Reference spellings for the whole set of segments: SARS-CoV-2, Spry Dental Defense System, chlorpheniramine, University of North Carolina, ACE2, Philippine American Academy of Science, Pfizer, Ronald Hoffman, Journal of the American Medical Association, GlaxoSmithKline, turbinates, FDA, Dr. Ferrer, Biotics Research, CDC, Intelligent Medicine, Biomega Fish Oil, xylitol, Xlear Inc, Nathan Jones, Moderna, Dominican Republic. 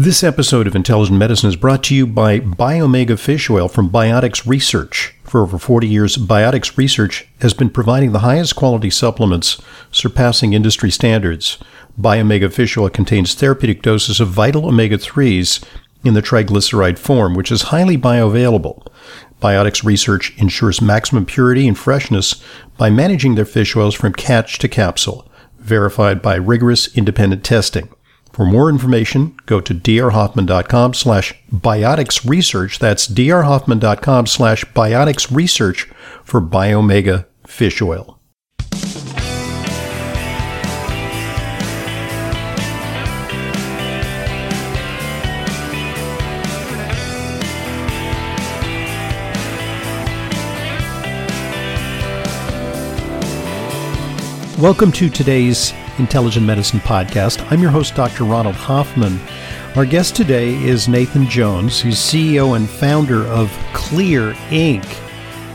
This episode of Intelligent Medicine is brought to you by Biomega Fish Oil from Biotics Research. For over 40 years, Biotics Research has been providing the highest quality supplements, surpassing industry standards. Biomega Fish Oil contains therapeutic doses of vital omega-3s in the triglyceride form, which is highly bioavailable. Biotics Research ensures maximum purity and freshness by managing their fish oils from catch to capsule, verified by rigorous independent testing. For more information, go to drhoffman.com/bioticsresearch. That's drhoffman.com/bioticsresearch for Biomega Fish Oil. Welcome to today's Intelligent Medicine podcast. I'm your host, Dr. Ronald Hoffman. Our guest today is Nathan Jones, who's CEO and founder of Xlear Inc.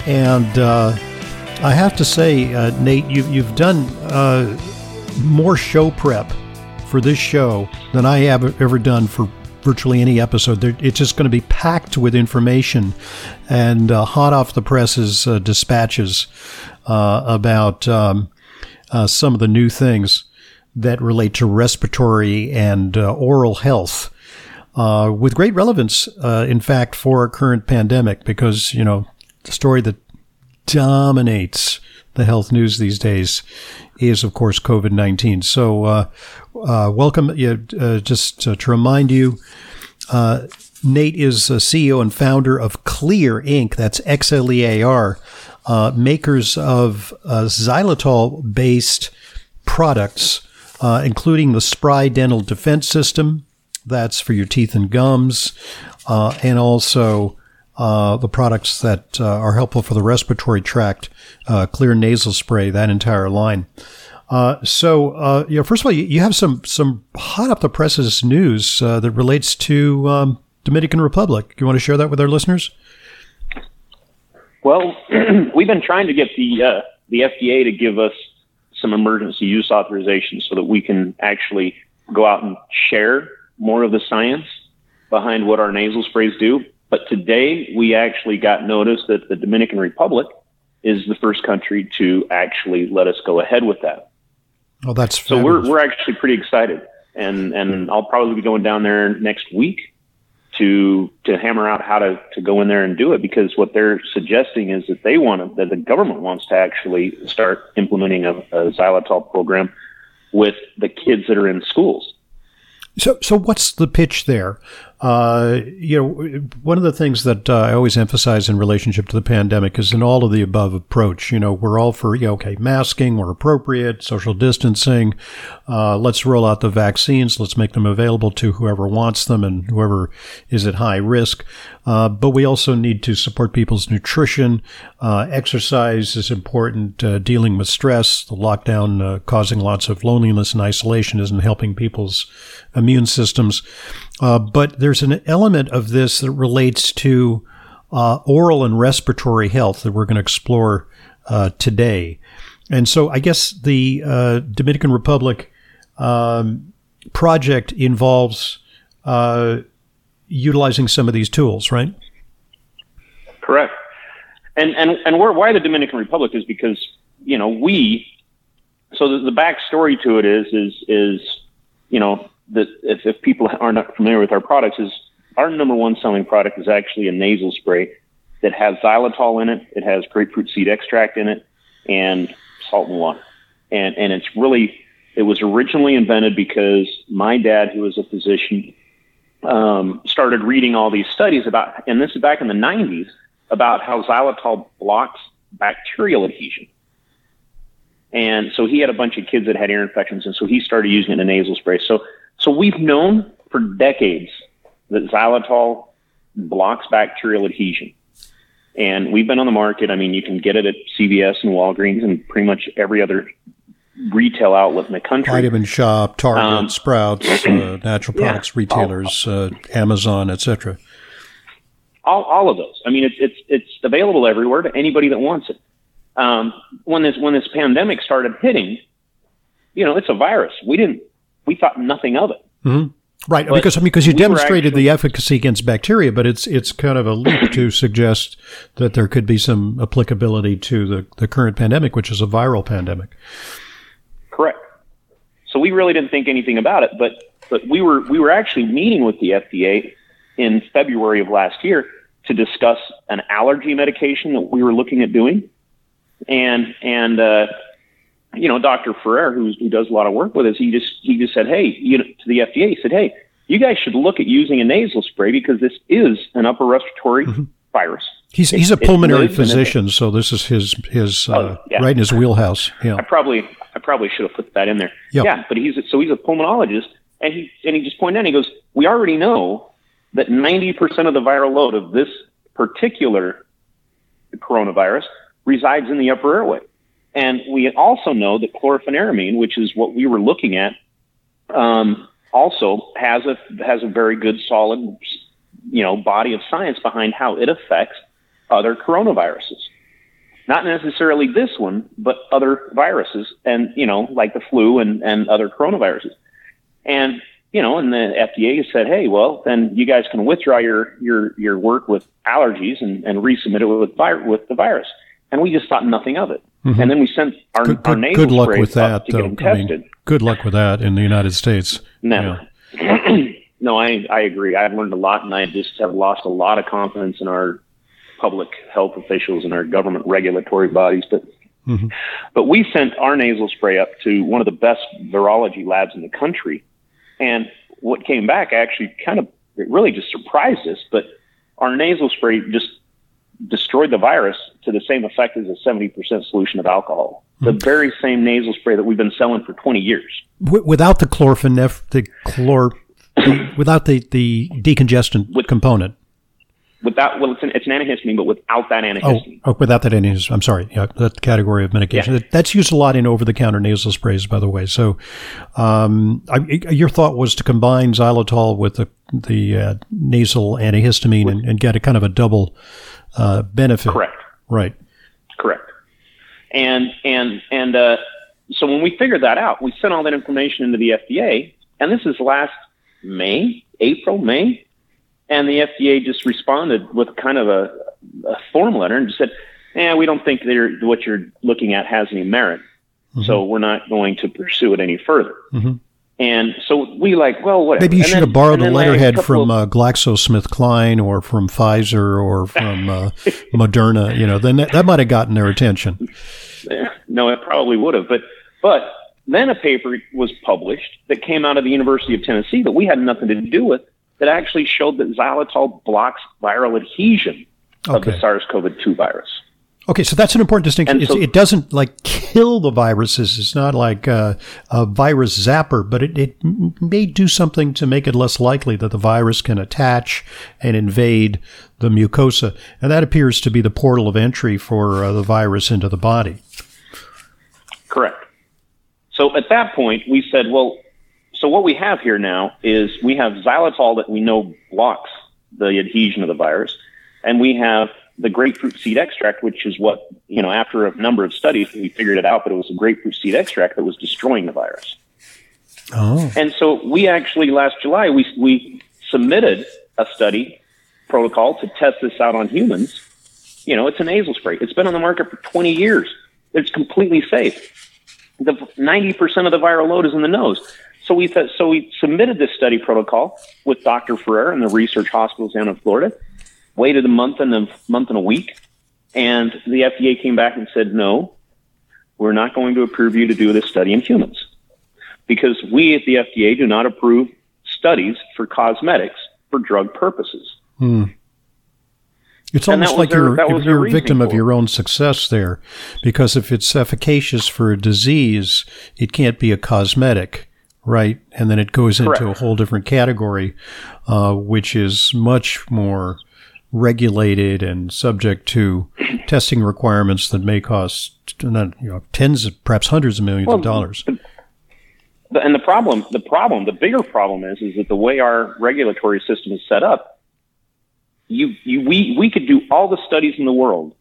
And I have to say, Nate, you've done more show prep for this show than I have ever done for virtually any episode. It's just going to be packed with information and hot off the press's dispatches about some of the new things that relate to respiratory and oral health with great relevance, in fact, for our current pandemic, because, you know, the story that dominates the health news these days is, of course, COVID-19. So welcome. Just to remind you, Nate is CEO and founder of Xlear Inc. That's X-L-E-A-R. Makers of xylitol-based products, including the Spry Dental Defense System, that's for your teeth and gums, and also the products that are helpful for the respiratory tract, Xlear nasal spray, that entire line. You know, first of all, you have some hot up the presses news that relates to Dominican Republic. You want to share that with our listeners? Well, we've been trying to get the FDA to give us some emergency use authorization so that we can actually go out and share more of the science behind what our nasal sprays do. But today we actually got notice that the Dominican Republic is the first country to actually let us go ahead with that. Oh, that's fabulous. So we're actually pretty excited, and I'll probably be going down there next week to hammer out how to go in there and do it, because what they're suggesting is that that the government wants to actually start implementing a xylitol program with the kids that are in schools. So what's the pitch there? You know, one of the things that I always emphasize in relationship to the pandemic is an all of the above approach. You know, we're all for, masking where appropriate, social distancing. Let's roll out the vaccines. Let's make them available to whoever wants them and whoever is at high risk. But we also need to support people's nutrition. Exercise is important. Dealing with stress, the lockdown causing lots of loneliness and isolation isn't helping people's immune systems. But there's an element of this that relates to oral and respiratory health that we're going to explore today. And so I guess the Dominican Republic project involves utilizing some of these tools, right? Correct. And why the Dominican Republic is because, you know, the backstory to it is you know, that if people are not familiar with our products, is our number one selling product is actually a nasal spray that has xylitol in it. It has grapefruit seed extract in it and salt and water. And it was originally invented because my dad, who was a physician, started reading all these studies about, and this is back in the 90s, about how xylitol blocks bacterial adhesion. And so he had a bunch of kids that had ear infections, and so he started using it in a nasal spray. So we've known for decades that xylitol blocks bacterial adhesion, and we've been on the market. I mean, you can get it at CVS and Walgreens and pretty much every other retail outlet in the country. Vitamin Shoppe, Target, Sprouts, natural products retailers, Amazon, etc. All of those. I mean, it's available everywhere to anybody that wants it. When this pandemic started hitting, you know, it's a virus. We thought nothing of it. Mm-hmm. Right, but because you demonstrated the efficacy against bacteria, but it's kind of a leap to suggest that there could be some applicability to the current pandemic, which is a viral pandemic. Correct. So we really didn't think anything about it, but we were actually meeting with the FDA in February of last year to discuss an allergy medication that we were looking at doing, and you know, Dr. Ferrer, who does a lot of work with us, he just said, hey, you know, to the FDA, he said, hey, you guys should look at using a nasal spray because this is an upper respiratory virus. He's a pulmonary physician, so this is his right in his wheelhouse. Yeah. I probably should have put that in there. Yep. Yeah, but he's a pulmonologist, and he just pointed out, he goes, we already know that 90% of the viral load of this particular coronavirus resides in the upper airway. And we also know that chlorpheniramine, which is what we were looking at, also has a very good solid, you know, body of science behind how it affects other coronaviruses. Not necessarily this one, but other viruses and, you know, like the flu and other coronaviruses. And, you know, and the FDA said, hey, well, then you guys can withdraw your work with allergies and resubmit it with the virus. And we just thought nothing of it. Mm-hmm. And then we sent our nasal spray up to get them tested. I mean, good luck with that in the United States. No. Yeah. No, I agree. I've learned a lot, and I just have lost a lot of confidence in our public health officials and our government regulatory bodies. But we sent our nasal spray up to one of the best virology labs in the country. And what came back actually it really just surprised us, but our nasal spray just destroyed the virus to the same effect as a 70% solution of alcohol. The very same nasal spray that we've been selling for 20 years. Without the without the decongestant component. It's an antihistamine, but without that antihistamine. Oh, without that antihistamine. I'm sorry. Yeah, that category of medication. Yeah. That's used a lot in over-the-counter nasal sprays, by the way. So your thought was to combine xylitol with the nasal antihistamine and get a kind of a double benefit. Correct. Right. Correct. And so when we figured that out, we sent all that information into the FDA, and this is last April, May, and the FDA just responded with kind of a form letter and just said, we don't think what you're looking at has any merit, so we're not going to pursue it any further. Mm-hmm. And so we whatever. Maybe you should have borrowed a letterhead from GlaxoSmithKline or from Pfizer or from Moderna. You know, then that might have gotten their attention. Yeah, no, it probably would have. But then a paper was published that came out of the University of Tennessee that we had nothing to do with that actually showed that xylitol blocks viral adhesion of the SARS-CoV-2 virus. Okay, so that's an important distinction. So, it doesn't kill the viruses. It's not like a virus zapper, but it may do something to make it less likely that the virus can attach and invade the mucosa. And that appears to be the portal of entry for the virus into the body. Correct. So at that point, we said, so what we have here now is we have xylitol that we know blocks the adhesion of the virus, and we have the grapefruit seed extract, which is what, you know, after a number of studies, we figured it out, but it was the grapefruit seed extract that was destroying the virus. Oh. And so we actually, last July, we submitted a study protocol to test this out on humans. You know, it's a nasal spray. It's been on the market for 20 years. It's completely safe. 90% of the viral load is in the nose. So we submitted this study protocol with Dr. Ferrer and the research hospitals down in Florida, waited a month and a week, and the FDA came back and said, no, we're not going to approve you to do this study in humans because we at the FDA do not approve studies for cosmetics for drug purposes. Hmm. It's almost like you're a victim of your own success there because if it's efficacious for a disease, it can't be a cosmetic. Right, and then it goes into a whole different category, which is much more regulated and subject to testing requirements that may cost tens of perhaps hundreds of millions of dollars. And the bigger problem is that the way our regulatory system is set up, we could do all the studies in the world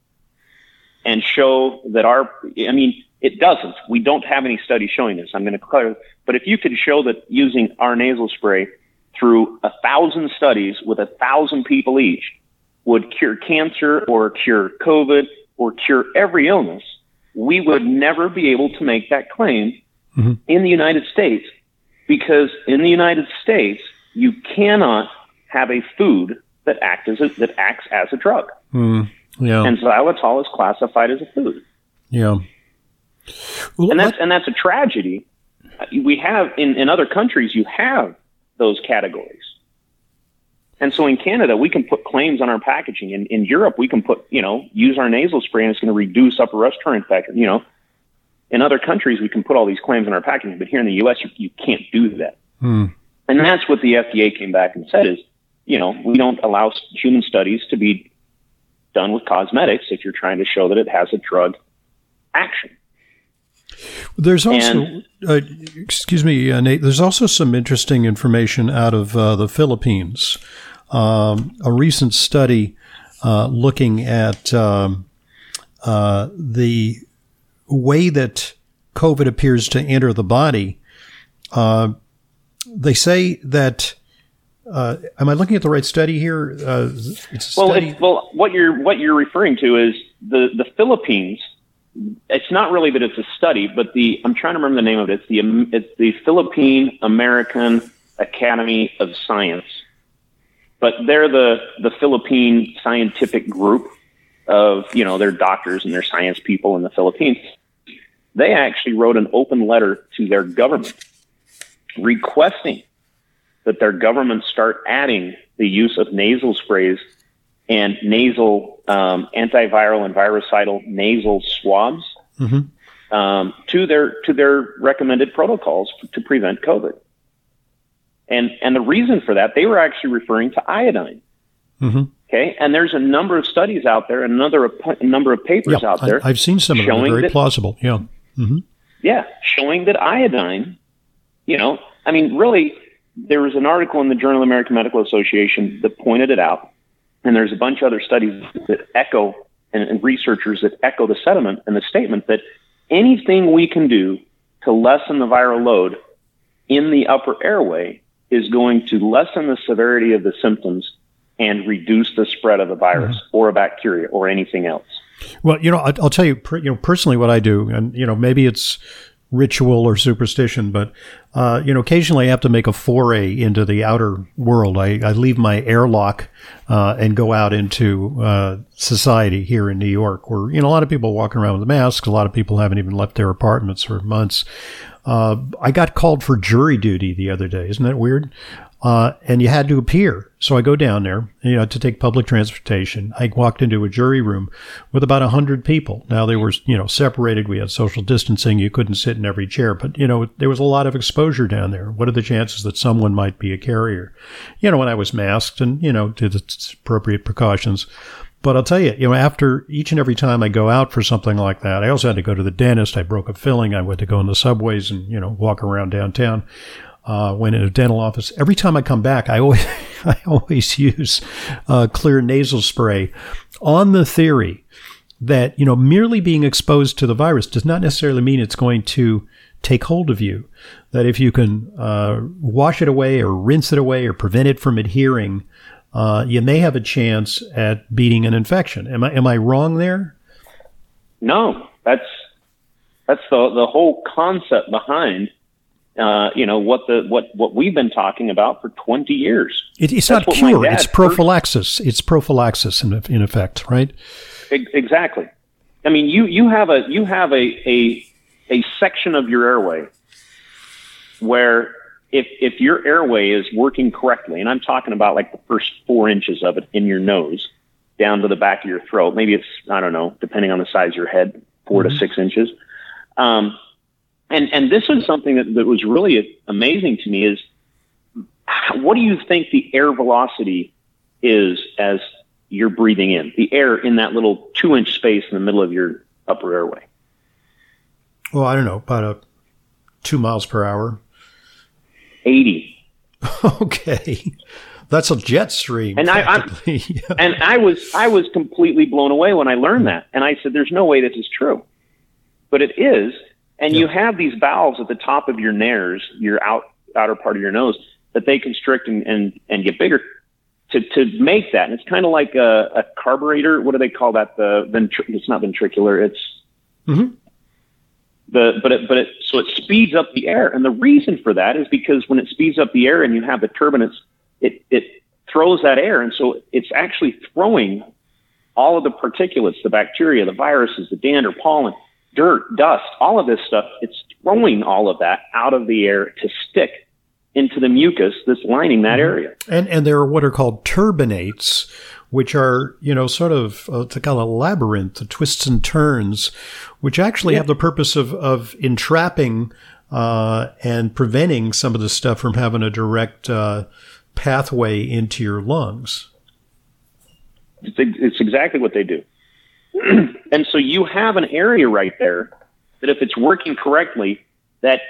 and show that it doesn't. We don't have any studies showing this. I'm going to clarify. But if you could show that using our nasal spray through 1,000 studies with 1,000 people each would cure cancer or cure COVID or cure every illness, we would never be able to make that claim mm-hmm. in the United States, because in the United States, you cannot have a food that acts as a drug. Mm, yeah. And xylitol is classified as a food. Yeah. Well, and that's a tragedy. We have in other countries, you have those categories. And so in Canada, we can put claims on our packaging. In Europe, we can put, use our nasal spray and it's going to reduce upper respiratory infection. In other countries, we can put all these claims on our packaging, but here in the U.S., you can't do that. Hmm. And that's what the FDA came back and said is, we don't allow human studies to be done with cosmetics if you're trying to show that it has a drug action. There's also, Nate, there's also some interesting information out of the Philippines. A recent study looking at the way that COVID appears to enter the body. They say that, am I looking at the right study here? What you're referring to is the Philippines. It's not really that it's a study, but I'm trying to remember the name of it. It's the Philippine American Academy of Science, but they're the Philippine scientific group of, their doctors and their science people in the Philippines. They actually wrote an open letter to their government requesting that their government start adding the use of nasal sprays and nasal antiviral and virucidal nasal swabs mm-hmm. to their recommended protocols to prevent COVID. And the reason for that, they were actually referring to iodine. Mm-hmm. Okay, and there's a number of studies out there, a number of papers out there. I've seen some of them. Very plausible. Yeah. Mm-hmm. Yeah, showing that iodine. Really, there was an article in the Journal of the American Medical Association that pointed it out. And there's a bunch of other studies that echo and researchers that echo the sentiment and the statement that anything we can do to lessen the viral load in the upper airway is going to lessen the severity of the symptoms and reduce the spread of the virus mm-hmm. or a bacteria or anything else. Well, I'll tell you, personally what I do, and, maybe it's ritual or superstition, but, occasionally I have to make a foray into the outer world. I leave my airlock, and go out into, society here in New York where, a lot of people walking around with masks. A lot of people haven't even left their apartments for months. I got called for jury duty the other day. Isn't that weird? And you had to appear. So I go down there, to take public transportation. I walked into a jury room with about 100 people. Now they were, separated. We had social distancing. You couldn't sit in every chair, but there was a lot of exposure down there. What are the chances that someone might be a carrier? And I was masked and, did appropriate precautions. But I'll tell you, after each and every time I go out for something like that, I also had to go to the dentist. I broke a filling. I went to go in the subways and, walk around downtown. When in a dental office, every time I come back, I always use Xlear nasal spray on the theory that, merely being exposed to the virus does not necessarily mean it's going to take hold of you. That if you can wash it away or rinse it away or prevent it from adhering, you may have a chance at beating an infection. Am I wrong there? No, that's the whole concept behind what we've been talking about for 20 years. It's not cure. It's prophylaxis. It's prophylaxis in effect, right? Exactly. I mean, you have a section of your airway where if your airway is working correctly, and I'm talking about like the first 4 inches of it in your nose down to the back of your throat. Maybe it's, I don't know, depending on the size of your head, 4 to 6 inches. And this is something that was really amazing to me is, what do you think the air velocity is as you're breathing in? The air in that little 2-inch space in the middle of your upper airway? Well, I don't know, about 2 miles per hour. 80. Okay. That's a jet stream. And I was completely blown away when I learned that. And I said, there's no way this is true. But it is. And you have these valves at the top of your nares, your outer part of your nose, that they constrict and get bigger to make that. And it's kind of like a carburetor. What do they call that? It's not ventricular. It's mm-hmm. So it speeds up the air. And the reason for that is because when it speeds up the air and you have the turbulence, it throws that air. And so it's actually throwing all of the particulates, the bacteria, the viruses, the dander, pollen, dirt, dust, all of this stuff. It's throwing all of that out of the air to stick into the mucus that's lining that area. And there are what are called turbinates, which are, sort of it's kind of a labyrinth, the twists and turns, which actually have the purpose of entrapping and preventing some of the stuff from having a direct pathway into your lungs. It's exactly what they do. And so you have an area right there that if it's working correctly, that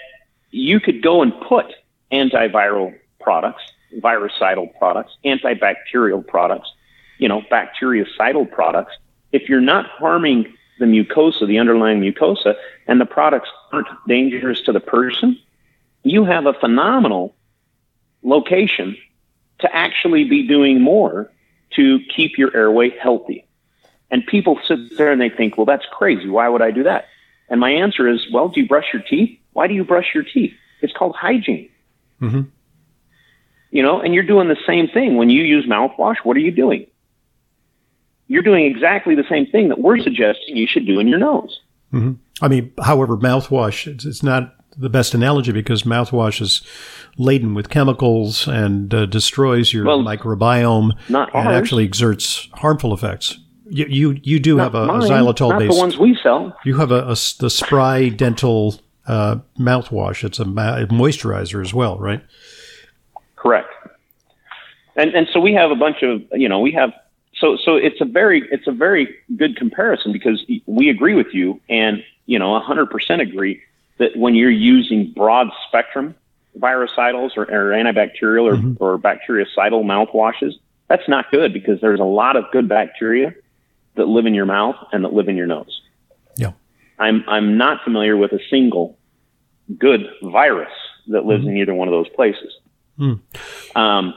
you could go and put antiviral products, virucidal products, antibacterial products, bactericidal products. If you're not harming the mucosa, the underlying mucosa, and the products aren't dangerous to the person, you have a phenomenal location to actually be doing more to keep your airway healthy. And people sit there and they think, well, that's crazy. Why would I do that? And my answer is, well, do you brush your teeth? Why do you brush your teeth? It's called hygiene. Mm-hmm. And you're doing the same thing. When you use mouthwash, what are you doing? You're doing exactly the same thing that we're suggesting you should do in your nose. Mm-hmm. I mean, however, mouthwash, it's not the best analogy because mouthwash is laden with chemicals and destroys your microbiome and actually exerts harmful effects. You do have a xylitol based. Not the ones we sell. You have the Spry Dental mouthwash. It's a moisturizer as well, right? Correct. And so we have a bunch of, so it's a very good comparison because we agree with you and, 100% agree that when you're using broad spectrum virucidals or antibacterial or bactericidal mouthwashes, that's not good because there's a lot of good bacteria that live in your mouth and that live in your nose. Yeah. I'm not familiar with a single good virus that lives in either one of those places. Mm. So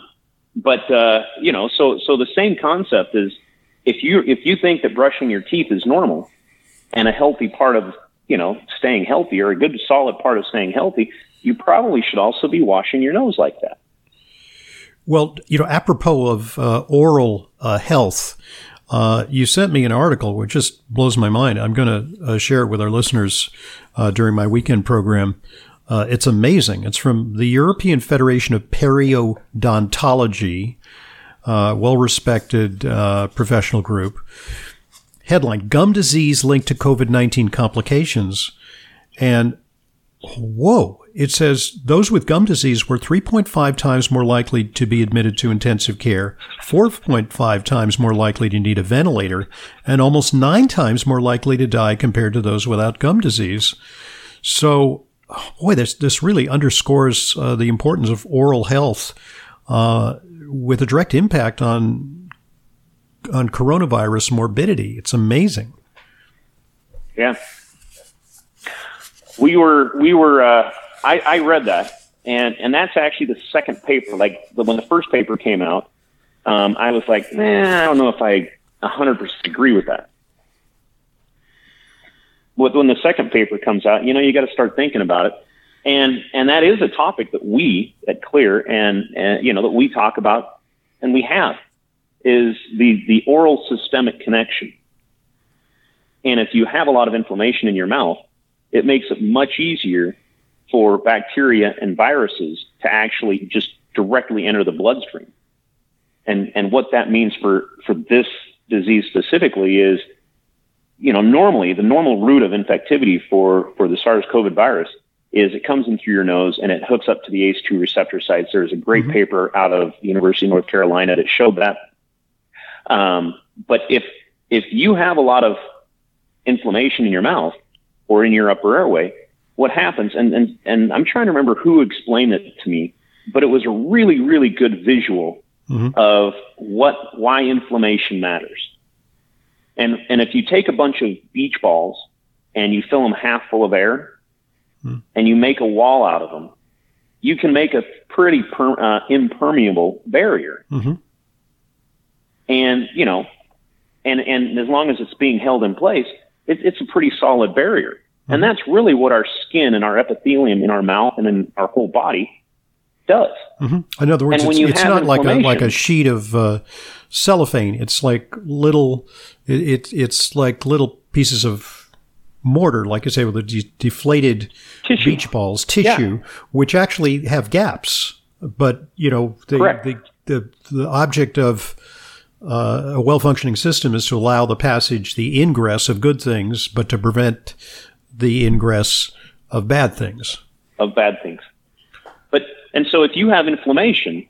the same concept is if you think that brushing your teeth is normal and a healthy part of, staying healthy or a good solid part of staying healthy, you probably should also be washing your nose like that. Well, apropos of oral health, you sent me an article which just blows my mind. I'm going to share it with our listeners during my weekend program. It's amazing. It's from the European Federation of Periodontology, well-respected professional group. Headline, gum disease linked to COVID-19 complications. And it says those with gum disease were 3.5 times more likely to be admitted to intensive care, 4.5 times more likely to need a ventilator, and almost 9 times more likely to die compared to those without gum disease. So, this really underscores the importance of oral health with a direct impact on coronavirus morbidity. It's amazing. Yeah. I read that and that's actually the second paper. Like when the first paper came out, I was like, I don't know if I 100% agree with that. When the second paper comes out, you got to start thinking about it. And that is a topic that we at Xlear and that we talk about and we have is the oral systemic connection. And if you have a lot of inflammation in your mouth, it makes it much easier for bacteria and viruses to actually just directly enter the bloodstream. And what that means for this disease specifically is, normally the normal route of infectivity for the SARS-CoV virus is it comes in through your nose and it hooks up to the ACE2 receptor sites. There's a great paper out of the University of North Carolina that showed that. But if you have a lot of inflammation in your mouth or in your upper airway, what happens? And I'm trying to remember who explained it to me, but it was a really, really good visual of why inflammation matters. And if you take a bunch of beach balls and you fill them half full of air and you make a wall out of them, you can make a pretty impermeable barrier. Mm-hmm. And, you know, and as long as it's being held in place, it's a pretty solid barrier. Mm-hmm. And that's really what our skin and our epithelium in our mouth and in our whole body does. Mm-hmm. In other words, it's not like a sheet of cellophane. It's like little pieces of mortar, like I say, with the deflated tissue. Beach balls, tissue, yeah. Which actually have gaps. But, you know, the object of a well-functioning system is to allow the passage, the ingress of good things, but to prevent the ingress of bad things. And so if you have inflammation,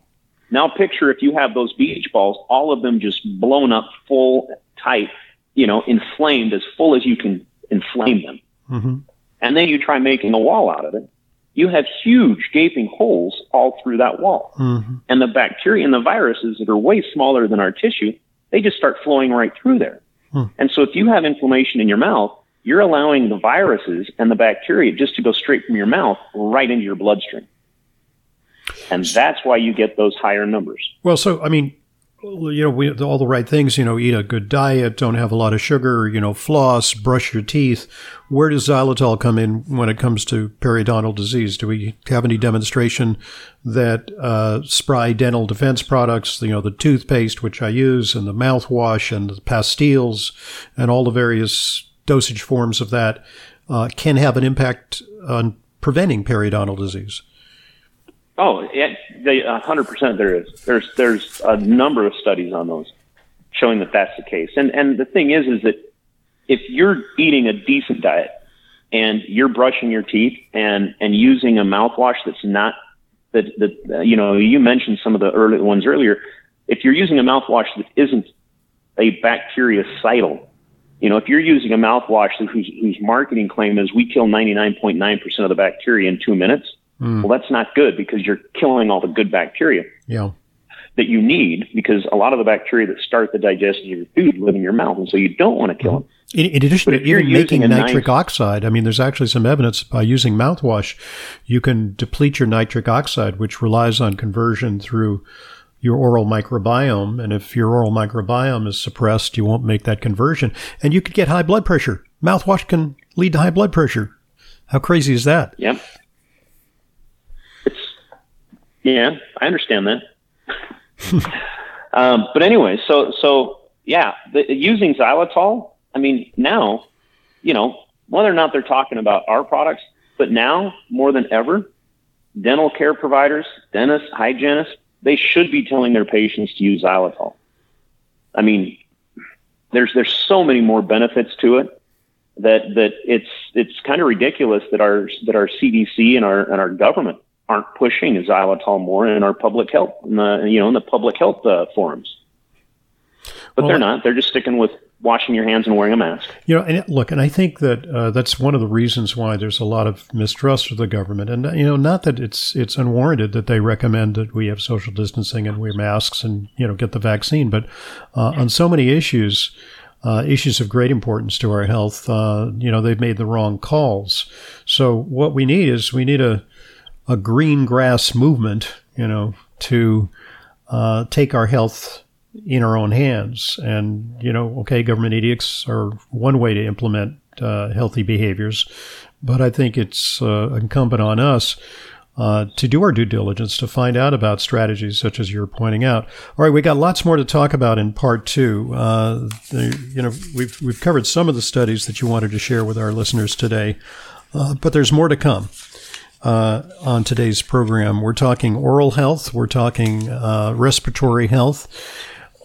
now picture if you have those beach balls, all of them just blown up full, tight, you know, inflamed as full as you can inflame them. Mm-hmm. And then you try making a wall out of it. You have huge gaping holes all through that wall. Mm-hmm. And the bacteria and the viruses that are way smaller than our tissue, they just start flowing right through there. Mm. And so if you have inflammation in your mouth, you're allowing the viruses and the bacteria just to go straight from your mouth right into your bloodstream. And that's why you get those higher numbers. Well, so, I mean, you know, all the right things, you know, eat a good diet, don't have a lot of sugar, you know, floss, brush your teeth. Where does xylitol come in when it comes to periodontal disease? Do we have any demonstration that Spry Dental Defense products, you know, the toothpaste, which I use, and the mouthwash and the pastilles and all the various dosage forms of that can have an impact on preventing periodontal disease? Oh, yeah, 100% there is. There's a number of studies on those showing that that's the case. And the thing is that if you're eating a decent diet and you're brushing your teeth and using a mouthwash that's not that you know, you mentioned some of the early ones earlier. If you're using a mouthwash that isn't a bactericidal, you know, if you're using a mouthwash whose marketing claim is we kill 99.9% of the bacteria in 2 minutes. Mm. Well, that's not good because you're killing all the good bacteria that you need, because a lot of the bacteria that start the digestion of your food live in your mouth, and so you don't want to kill them. In addition to even making nitric oxide, I mean, there's actually some evidence by using mouthwash, you can deplete your nitric oxide, which relies on conversion through your oral microbiome. And if your oral microbiome is suppressed, you won't make that conversion. And you could get high blood pressure. Mouthwash can lead to high blood pressure. How crazy is that? Yep. Yeah, I understand that. But anyway, so yeah, using xylitol, I mean, now, you know, whether or not they're talking about our products, but now more than ever, dental care providers, dentists, hygienists, they should be telling their patients to use xylitol. I mean, there's so many more benefits to it that it's kind of ridiculous that our CDC and our government aren't pushing xylitol more in our public health, in the public health forums. But they're not. They're just sticking with washing your hands and wearing a mask. You know, and look, and I think that that's one of the reasons why there's a lot of mistrust of the government. And, you know, not that it's unwarranted that they recommend that we have social distancing and wear masks and, you know, get the vaccine. But on so many issues of great importance to our health, you know, they've made the wrong calls. So what we need is a green grass movement, you know, to take our health in our own hands. And, you know, okay, government edicts are one way to implement healthy behaviors, but I think it's incumbent on us to do our due diligence to find out about strategies such as you're pointing out. All right, we got lots more to talk about in part two. You know, we've covered some of the studies that you wanted to share with our listeners today, but there's more to come. On today's program, we're talking oral health, we're talking respiratory health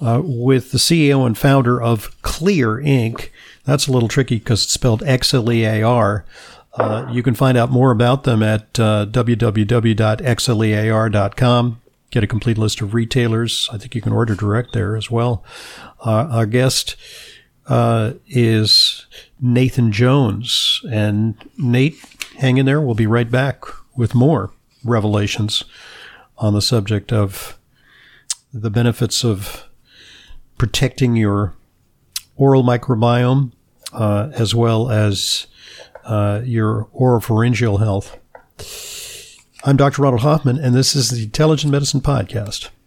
with the CEO and founder of Xlear Inc. That's a little tricky because it's spelled X-L-E-A-R. You can find out more about them at www.xlear.com. Get a complete list of retailers. I think you can order direct there as well. Our guest is Nathan Jones. And Nate, hang in there. We'll be right back with more revelations on the subject of the benefits of protecting your oral microbiome as well as your oropharyngeal health. I'm Dr. Ronald Hoffman, and this is the Intelligent Medicine Podcast.